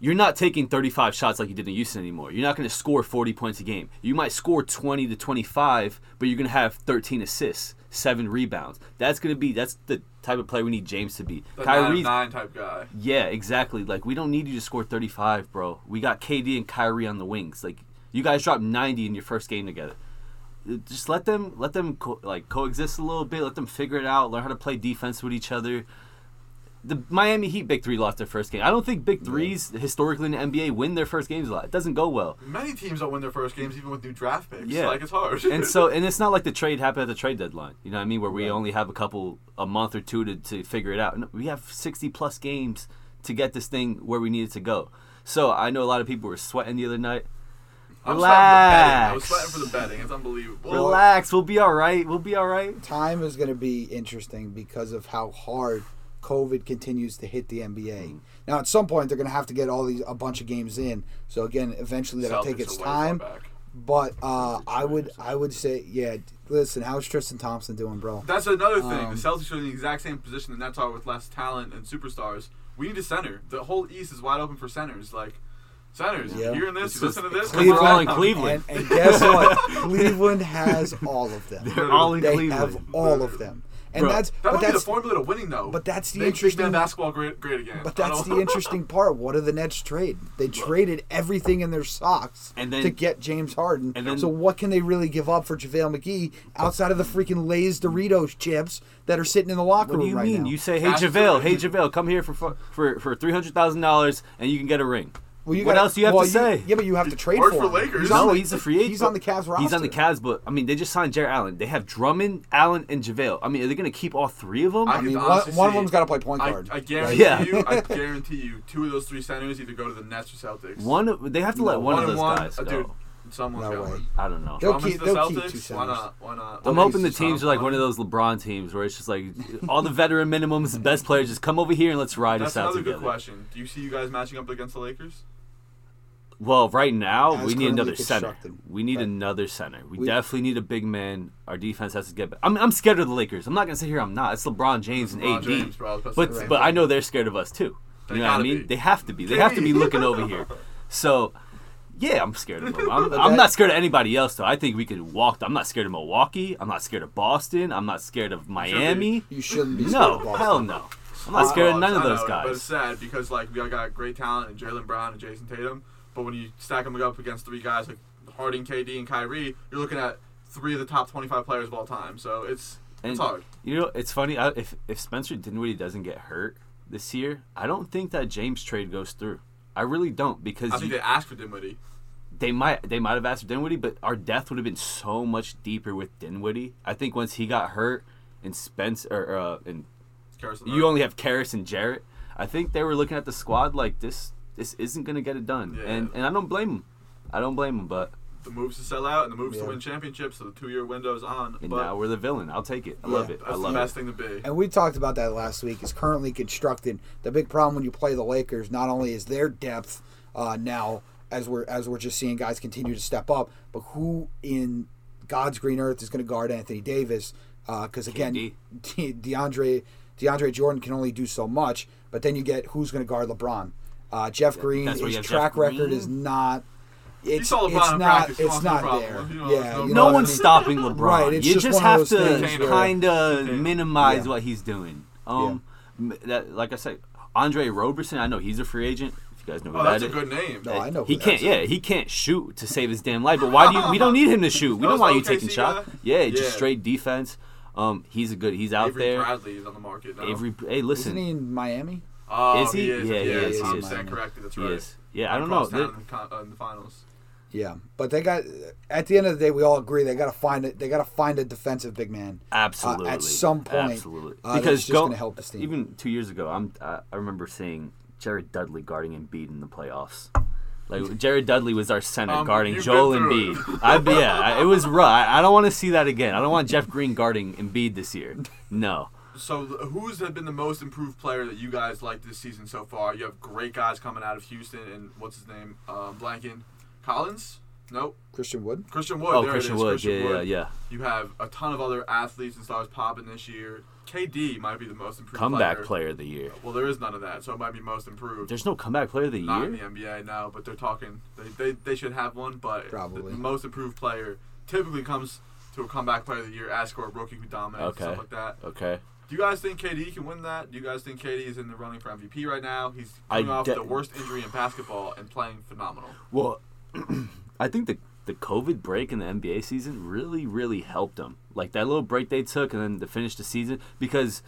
You're not taking 35 shots like you did in Houston anymore. You're not going to score 40 points a game. You might score 20 to 25, but you're going to have 13 assists, 7 rebounds. That's the type of player we need James to be. The Kyrie's 9 type guy. Yeah, exactly. Like, we don't need you to score 35, bro. We got KD and Kyrie on the wings. Like, you guys dropped 90 in your first game together. Just let them coexist a little bit. Let them figure it out. Learn how to play defense with each other. The Miami Heat Big Three lost their first game. I don't think Big Threes historically in the NBA win their first games a lot. It doesn't go well. Many teams don't win their first games even with new draft picks. Yeah. Like, it's hard. And it's not like the trade happened at the trade deadline. You know what I mean? Where we only have a month or two to figure it out. No, we have 60-plus games to get this thing where we need it to go. So I know a lot of people were sweating the other night. Relax. I was sweating for the betting. It's unbelievable. Relax. We'll be all right. We'll be all right. Time is going to be interesting because of how hard COVID continues to hit the NBA. Now, at some point, they're going to have to get a bunch of games in. So again, eventually that'll take its time. But I would say, yeah. Listen, how's Tristan Thompson doing, bro? That's another thing. The Celtics are in the exact same position the Nets are with less talent and superstars. We need a center. The whole East is wide open for centers. Like. Centers, yep. You're in this, you listen to this. Cleveland. And guess what? Cleveland has all of them. They have all of them. And That might be the formula to winning, though. But that's the interesting basketball great again. But that's the interesting part. What did the Nets trade? They traded everything in their socks to get James Harden. And then, so what can they really give up for JaVale McGee outside of the freaking Lay's Doritos chips that are sitting in the locker room right now? What do you mean? You say, hey JaVale, come here for $300,000 and you can get a ring. Well, what else do you have to say? Yeah, but you have to trade for Lakers. He's a free agent. He's on the Cavs roster. He's on the Cavs, but, I mean, they just signed Jarrett Allen. They have Drummond, Allen, and JaVale. I mean, are they going to keep all three of them? I mean, one of them's got to play point guard. I guarantee you, two of those three centers either go to the Nets or Celtics. They have to let one of those guys go. Dude. Someone's going. I don't know. They'll keep two centers. Why not? I'm hoping the teams are like one of those LeBron teams where it's just like all the veteran minimums, the best players, just come over here and let's ride us out together. That's another good question. Do you see you guys matching up against the Lakers? Well, right now, we need another center. We definitely need a big man. Our defense has to get better. I'm scared of the Lakers. I'm not going to sit here I'm not. It's LeBron James and AD. But I know they're scared of us too. You know what I mean? They have to be. They have to be looking over here. So... yeah, I'm scared of them. I'm not scared of anybody else, though. I think we could walk. I'm not scared of Milwaukee. I'm not scared of Boston. I'm not scared of Miami. You shouldn't be scared of Boston. No, hell no. I'm not scared of none of those guys. But it's sad because, like, we all got great talent in Jaylen Brown and Jason Tatum, but when you stack them up against three guys like Harden, KD, and Kyrie, you're looking at three of the top 25 players of all time. So it's hard. You know, it's funny. If Spencer Dinwiddie doesn't get hurt this year, I don't think that James trade goes through. I really don't because I think they asked for Dinwiddie. They might have asked for Dinwiddie, but our depth would have been so much deeper with Dinwiddie. I think once he got hurt and Spence and you only have Karras and Jarrett. I think they were looking at the squad like this isn't gonna get it done, and I don't blame them. But the moves to sell out and the moves to win championships, so the 2-year window is on. And now we're the villain. I'll take it. I love it. That's the best thing to be. And we talked about that last week. It's currently constructed. The big problem when you play the Lakers, not only is their depth now, as we're just seeing guys continue to step up, but who in God's green earth is going to guard Anthony Davis? Because, again, DeAndre Jordan can only do so much, but then you get who's going to guard LeBron. Jeff Green, his track record is not... It's not there. No one's stopping LeBron. Right, you just have to kind of minimize what he's doing. Like I said, Andre Roberson, I know he's a free agent. If you guys know who that is. That's a good name. No, I know he can't shoot to save his damn life. But why do you? We don't need him to shoot. We don't want you taking shots. Yeah, just straight defense. He's out there. Avery Bradley is on the market now. Hey, listen. Isn't he in Miami? Is he? Yeah, he is. I'm saying correctly. That's right. Yeah, I don't know. In the finals. Yeah, but they got at the end of the day, we all agree they got to find it. They got to find a defensive big man. Absolutely. At some point, because it's just going to help this team. Even 2 years ago, I remember seeing Jared Dudley guarding Embiid in the playoffs. Like Jared Dudley was our center guarding Joel Embiid. It was rough. I don't want to see that again. I don't want Jeff Green guarding Embiid this year. No. So who's been the most improved player that you guys like this season so far? You have great guys coming out of Houston and what's his name? Blanken. Collins? Nope. Christian Wood. Christian Wood. You have a ton of other athletes and stars popping this year. KD might be the most improved comeback player of the year. Well, there is none of that, so it might be most improved. There's no comeback player of the year? Not in the NBA, no, but they're talking. They should have one, but probably. The most improved player typically comes to a comeback player of the year, as or a rookie who dominates and stuff like that. Okay. Do you guys think KD can win that? Do you guys think KD is in the running for MVP right now? He's coming off the worst injury in basketball and playing phenomenal. Well, I think the COVID break in the NBA season really, really helped him. Like, that little break they took and then to finish the season. Because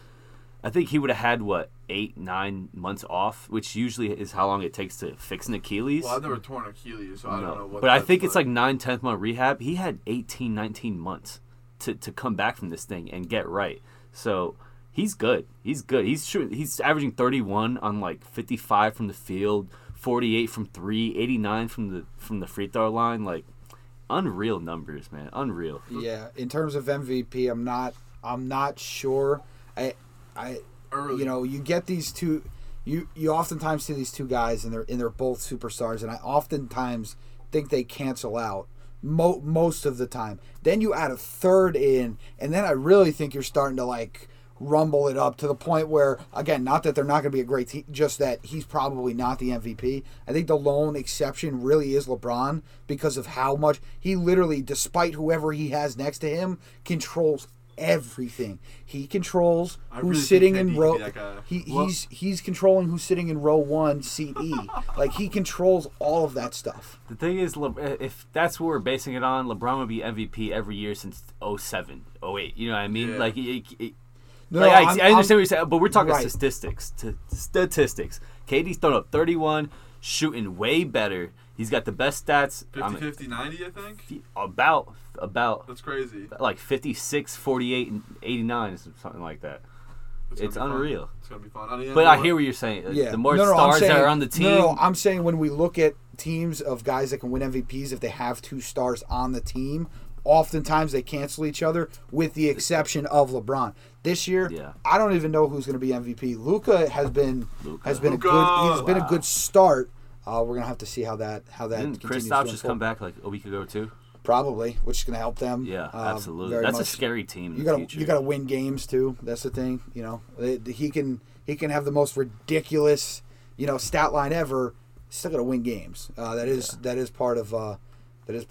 I think he would have had, 8-9 months off, which usually is how long it takes to fix an Achilles. Well, I've never torn Achilles, so I don't know what. But I think it's like 9-10 month rehab. He had 18-19 months to come back from this thing and get right. So... He's good. He's averaging 31 on 55 from the field, 48 from 3, 89 from the free throw line. Unreal numbers, man. Unreal. Yeah. In terms of MVP, I'm not sure. You get these two. You oftentimes see these two guys, and they're both superstars, and I oftentimes think they cancel out. Most of the time. Then you add a third in, and then I really think you're starting to rumble it up to the point where, again, not that they're not going to be a great team, just that he's probably not the MVP. I think the lone exception really is LeBron because of how much he literally, despite whoever he has next to him, controls everything. He controls who's sitting in row. He's controlling who's sitting in row one, seat E. Like, he controls all of that stuff. The thing is, if that's what we're basing it on, LeBron would be MVP every year since 07, 08. You know what I mean? Yeah. Like, I understand what you're saying, but we're talking statistics. Statistics. KD's thrown up 31, shooting way better. He's got the best stats. 50, 90, I think? About. That's crazy. Like 56, 48, and 89 or something like that. It's unreal. It's going to be fun. But I hear what you're saying. Yeah. The more stars that are on the team. No, I'm saying when we look at teams of guys that can win MVPs, if they have two stars on the team, oftentimes they cancel each other with the exception of LeBron. This year, I don't even know who's going to be MVP. Luka has been a good start. We're gonna have to see how that continues to unfold. Didn't Kristaps just come back like a week ago too? Probably, which is gonna help them. Yeah, absolutely. That's much. A scary team. You gotta win games too. That's the thing. You know, he can have the most ridiculous stat line ever. Still gotta win games. That is part of this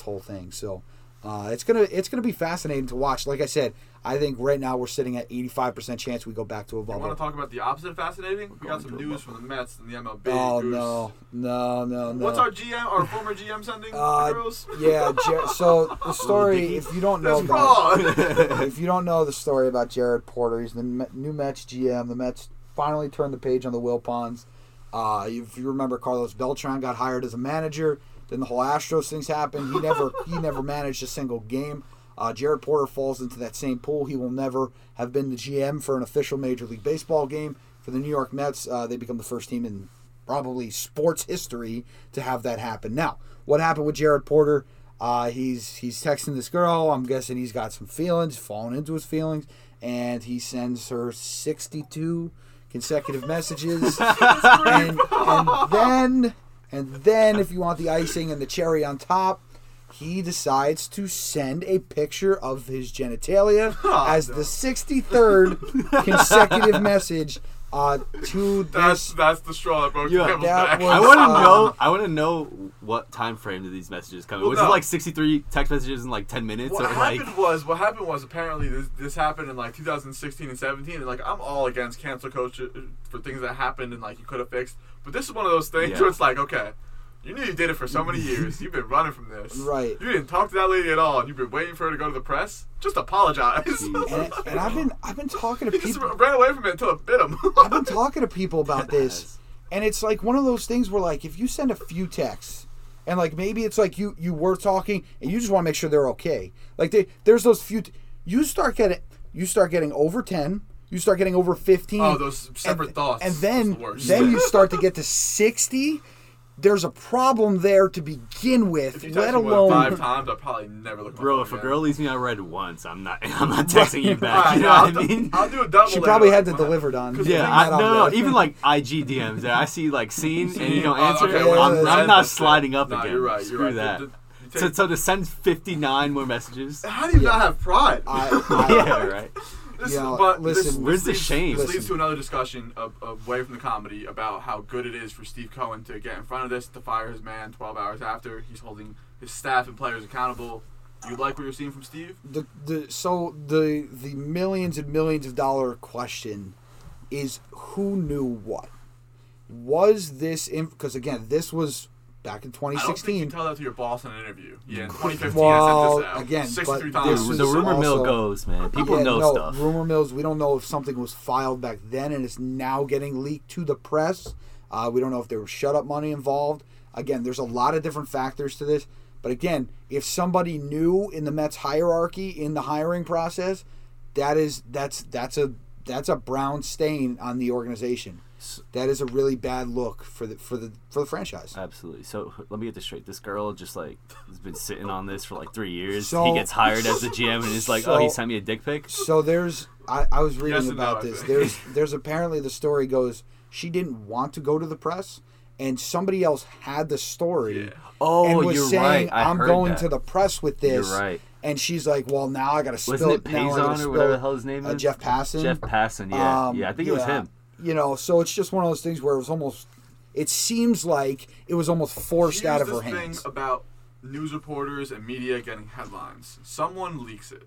whole thing. So it's gonna be fascinating to watch. Like I said, I think right now we're sitting at 85% chance we go back to a bubble. You want to talk about the opposite of fascinating? We got some news from the Mets and the MLB. Oh, Goose. No. What's our GM, our former GM sending? Yeah, so the story, if you don't know the story about Jared Porter, he's the new Mets GM. The Mets finally turned the page on the Wilpons. If you remember, Carlos Beltran got hired as a manager. Then the whole Astros things happened. He never managed a single game. Jared Porter falls into that same pool. He will never have been the GM for an official Major League Baseball game. For the New York Mets, they become the first team in probably sports history to have that happen. Now, what happened with Jared Porter? He's texting this girl. I'm guessing he's got some feelings, fallen into his feelings, and he sends her 62 consecutive messages. and then, if you want the icing and the cherry on top, he decides to send a picture of his genitalia the 63rd consecutive message to this. That's the straw that broke the camel's back. I want to know what time frame did these messages come in. It like 63 text messages in like 10 minutes? What happened was apparently this happened in like 2016 and 17. And like, I'm all against cancel culture for things that happened and like you could have fixed. But this is one of those things where it's like, okay, you knew you did it for so many years. You've been running from this. Right. You didn't talk to that lady at all. You've been waiting for her to go to the press. Just apologize. and I've been talking to people. Just ran away from it until it bit him. I've been talking to people about this. And it's like one of those things where, like, if you send a few texts and, like, maybe it's like you were talking and you just want to make sure they're okay. Like, there's those few. You start getting over 10. You start getting over 15. Oh, those separate thoughts. And then you start to get to 60. There's a problem there to begin with, let alone 5 times. I probably never look. Bro, if a girl leaves me unread once, I'm not texting you back. Right, you know what I mean? I'll do a double. She probably had to deliver on. Yeah, even like IG DMs. I see like seen and you don't answer. Okay, I'm not sliding up again. You're right. Screw that. So to send 59 more messages. How do you not have pride? Yeah, right. Where's the shame? This leads to another discussion away from the comedy about how good it is for Steve Cohen to get in front of this, to fire his man 12 hours after. He's holding his staff and players accountable. You like what you're seeing from Steve? The millions and millions of dollar question is who knew what? Was this... Because, again, this was... Back in 2016. I don't think you tell that to your boss in an interview. Yeah, in 2015, I sent this out. Again, 63 times. The rumor mill goes, man. People know stuff. Rumor mills, we don't know if something was filed back then and it's now getting leaked to the press. We don't know if there was shut-up money involved. Again, there's a lot of different factors to this. But again, if somebody knew in the Mets hierarchy, in the hiring process, that's a brown stain on the organization. That is a really bad look for the franchise. Absolutely. So let me get this straight. This girl just like has been sitting on this for like 3 years. So, he gets hired as the GM and is like, he sent me a dick pic. So there's I was reading about this. There's apparently the story goes she didn't want to go to the press and somebody else had the story. Yeah. And was saying, I'm going to the press with this. You're right. And she's like, well, now I got to spill it. Wasn't it Pazon or whatever the hell his name is? Jeff Passan, yeah. I think it was him. You know, so it's just one of those things where it seems like it was almost forced out of her hands. Here's the thing about news reporters and media getting headlines. Someone leaks it.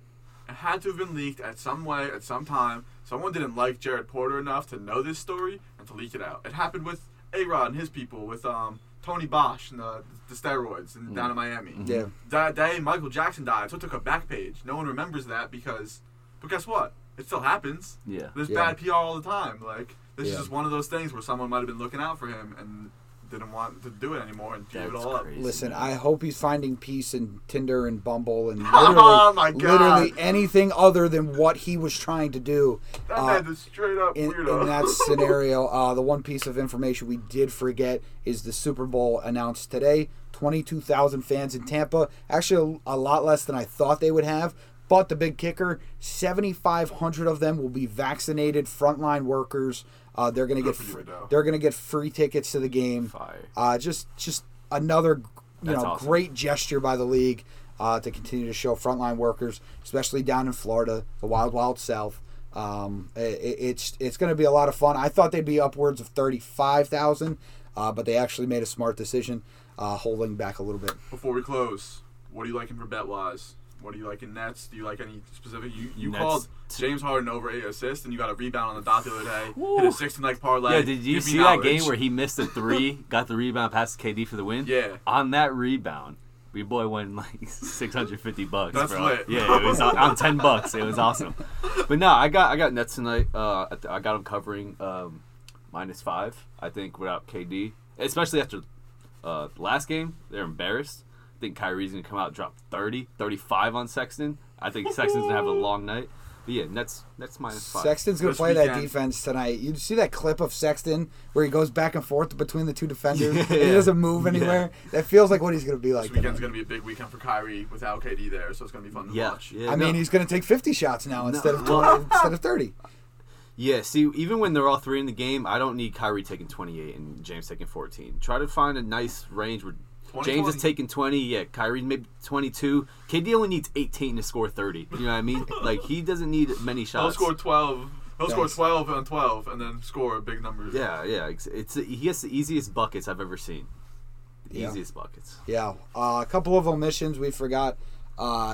It had to have been leaked at some way, at some time. Someone didn't like Jared Porter enough to know this story and to leak it out. It happened with A-Rod and his people, with Tony Bosch and the steroids and down in Miami. Yeah. That day, Michael Jackson died, so it took a back page. No one remembers that because, but guess what? It still happens. Yeah. There's bad PR all the time. Like, this is just one of those things where someone might have been looking out for him and didn't want to do it anymore and gave it all up. Listen, I hope he's finding peace in Tinder and Bumble and literally, literally anything other than what he was trying to do. That man's a straight up weirdo. In that scenario, the one piece of information we did forget is the Super Bowl announced today. 22,000 fans in Tampa. Actually, a lot less than I thought they would have. But the big kicker, 7,500 of them will be vaccinated frontline workers. They're gonna get free tickets to the game. Just another awesome. Great gesture by the league to continue to show frontline workers, especially down in Florida, the wild, wild South. It's gonna be a lot of fun. I thought they'd be upwards of 35,000, but they actually made a smart decision, holding back a little bit. Before we close, what are you liking for bet wise? What do you like in Nets? Do you like any specific? You called James Harden over 8 assists, and you got a rebound on the dot the other day. Woo. Hit a 16-leg parlay. Yeah, did you see that game where he missed a three, got the rebound, passed KD for the win? Yeah. On that rebound, your boy won like $650. That's bro. Lit. Yeah, it was on $10. It was awesome. But no, I got Nets tonight. I got them covering -5. I think without KD, especially after last game, they're embarrassed. I think Kyrie's going to come out and drop 30, 35 on Sexton. I think Sexton's going to have a long night. But yeah, Nets -5. Sexton's going to play that defense tonight. You see that clip of Sexton where he goes back and forth between the two defenders and he doesn't move anywhere? Yeah. That feels like what he's going to be like. This weekend's going to be a big weekend for Kyrie without KD there, so it's going to be fun to watch. Yeah, I mean, he's going to take 50 shots now instead of 20, instead of 30. Yeah, see, even when they're all three in the game, I don't need Kyrie taking 28 and James taking 14. Try to find a nice range where 20, James 20. Is taking 20. Yeah, Kyrie maybe 22. KD only needs 18 to score 30. You know what I mean? Like, he doesn't need many shots. He'll score 12. He'll score 12 on 12 and then score a big number. Yeah, yeah. He has the easiest buckets I've ever seen. Easiest buckets. Yeah. A couple of omissions we forgot.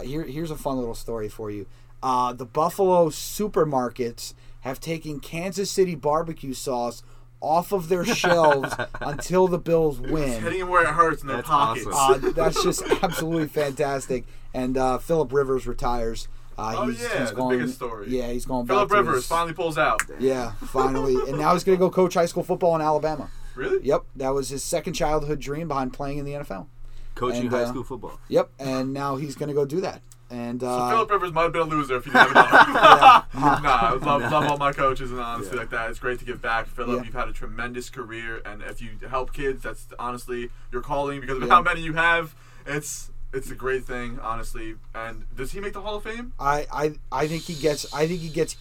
Here's a fun little story for you. The Buffalo supermarkets have taken Kansas City barbecue sauce off of their shelves until the Bills win. It's hitting them where it hurts in their pockets. Awesome. That's just absolutely fantastic. And Philip Rivers retires. He's going, the biggest story. Yeah, he's going back to Philip Rivers finally pulls out. Yeah, finally. And now he's going to go coach high school football in Alabama. Really? Yep. That was his second childhood dream behind playing in the NFL. Coaching high school football. Yep. And now he's going to go do that. And so Philip Rivers might have been a loser if you didn't know. I love all my coaches and honestly like that. It's great to give back. Philip, you've had a tremendous career, and if you help kids, that's honestly your calling because of how many you have. It's a great thing, honestly. And does he make the Hall of Fame? I think he gets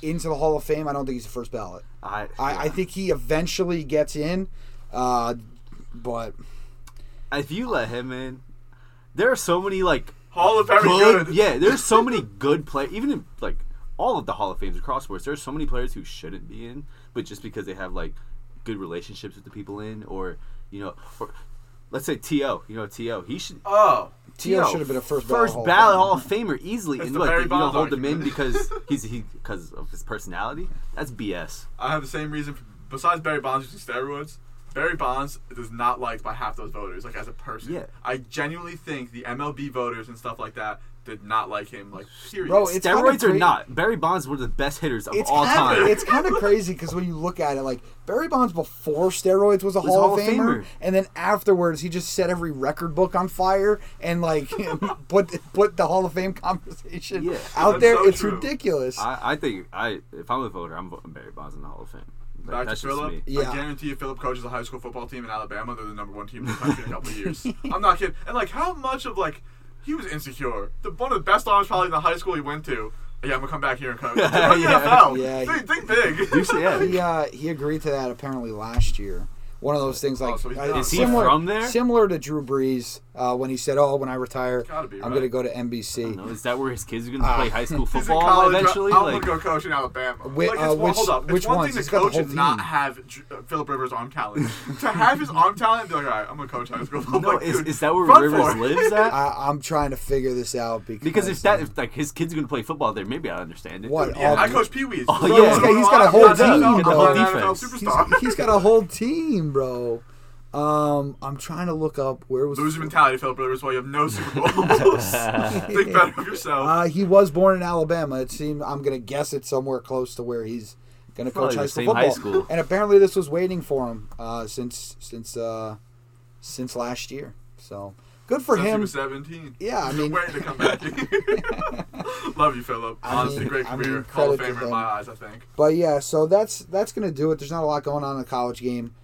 into the Hall of Fame. I don't think he's the first ballot. I think he eventually gets in, but if you let him in, there are so many like. All of every good. Yeah, there's so many good players. Even in, like, all of the Hall of Fames across sports, there's so many players who shouldn't be in, but just because they have, like, good relationships with the people in, or, you know, or, let's say T.O. You know, T.O. He should... Oh. T.O. should have been a first ballot Hall of Famer easily. That's and look, you don't hold him in because because of his personality? That's BS. I have the same reason. Besides Barry Bonds using steroids, Barry Bonds is not liked by half those voters, like, as a person. Yeah. I genuinely think the MLB voters and stuff like that did not like him, like, serious. Bro, it's steroids or not, Barry Bonds was one of the best hitters of all time. It's kind of crazy because when you look at it, like, Barry Bonds before steroids was a Hall of Famer, and then afterwards he just set every record book on fire and, like, put the Hall of Fame conversation out there. So it's true. Ridiculous. I think if I'm a voter, I'm voting Barry Bonds in the Hall of Fame. Like, back to Philip. I guarantee you Philip coaches a high school football team in Alabama. They're the #1 team in the country in a couple of years. I'm not kidding. And, like, how much of, like, he was insecure. One of the best arms probably in the high school he went to. Yeah, I'm going to come back here and coach. Think big. He agreed to that apparently last year. One of those things, like, similar to Drew Brees. when he said, "Oh, when I retire, I'm going to go to NBC." Is that where his kids are going to play high school football eventually? I'm going to go coach in Alabama. It's one thing to coach and not have Philip Rivers' arm talent. To have his arm talent, they're like, "All right, I'm going to coach high school football." No, is that where Rivers lives at? I'm trying to figure this out because if his kids are going to play football there, maybe I understand it. What? Yeah, I coach pee-wees. Oh yeah, he's got a whole team. He's got a whole team, bro. I'm trying to look up where was loser mentality, Philip Rivers. While you have no Super Bowls, think better of yourself. He was born in Alabama. It seemed I'm gonna guess it's somewhere close to where he's gonna coach high school football. High school. And apparently, this was waiting for him since last year. So good for him. He was 17. Yeah, I mean, waiting to come back. Love you, Philip. Honestly, great career, Hall of Famer in my eyes, I think. But yeah, so that's gonna do it. There's not a lot going on in the college game.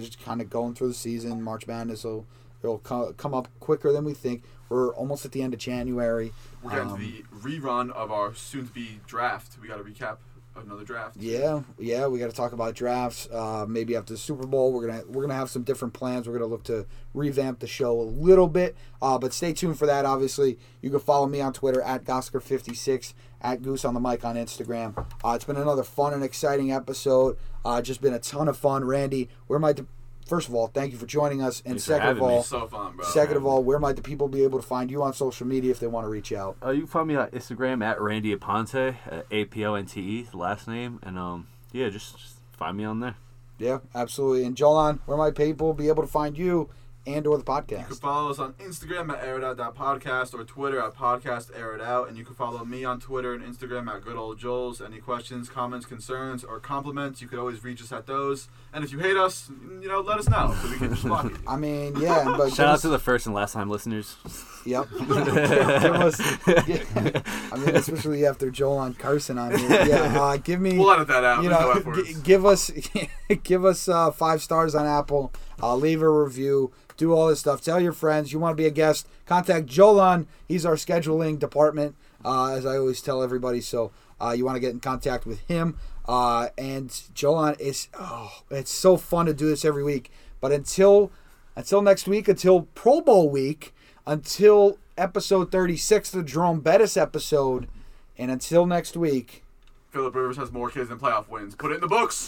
Just kind of going through the season, March Madness, so it'll come up quicker than we think. We're almost at the end of January. We're getting to the rerun of our soon-to-be draft. We got to recap another draft. Yeah, we got to talk about drafts. Maybe after the Super Bowl, we're gonna have some different plans. We're gonna look to revamp the show a little bit. But stay tuned for that. Obviously, you can follow me on Twitter at Gosker56. At Goose on the Mic on Instagram. It's been another fun and exciting episode. Just been a ton of fun. Randy, first of all, thank you for joining us. And second of all, where might the people be able to find you on social media if they want to reach out? You can find me on Instagram at Randy Aponte, Aponte, the last name. And just find me on there. Yeah, absolutely. And Jolan, where might people be able to find you and/or the podcast? You can follow us on Instagram at airedoutt.podcast or Twitter at podcastairedoutt. And you can follow me on Twitter and Instagram at goodoldjoels. Any questions, comments, concerns, or compliments, you could always reach us at those. And if you hate us, let us know so we can just block you. I mean, yeah. But shout out to the first and last time listeners. Yep. I mean, especially after Jolan Carson on here. Yeah, we'll edit that out. Give us 5 stars on Apple. Leave a review. Do all this stuff. Tell your friends. You want to be a guest, contact Jolan. He's our scheduling department, as I always tell everybody. So you want to get in contact with him. And Jolan, it's so fun to do this every week. But until next week, until Pro Bowl week, until episode 36, the Jerome Bettis episode, and until next week. Philip Rivers has more kids than playoff wins. Put it in the books.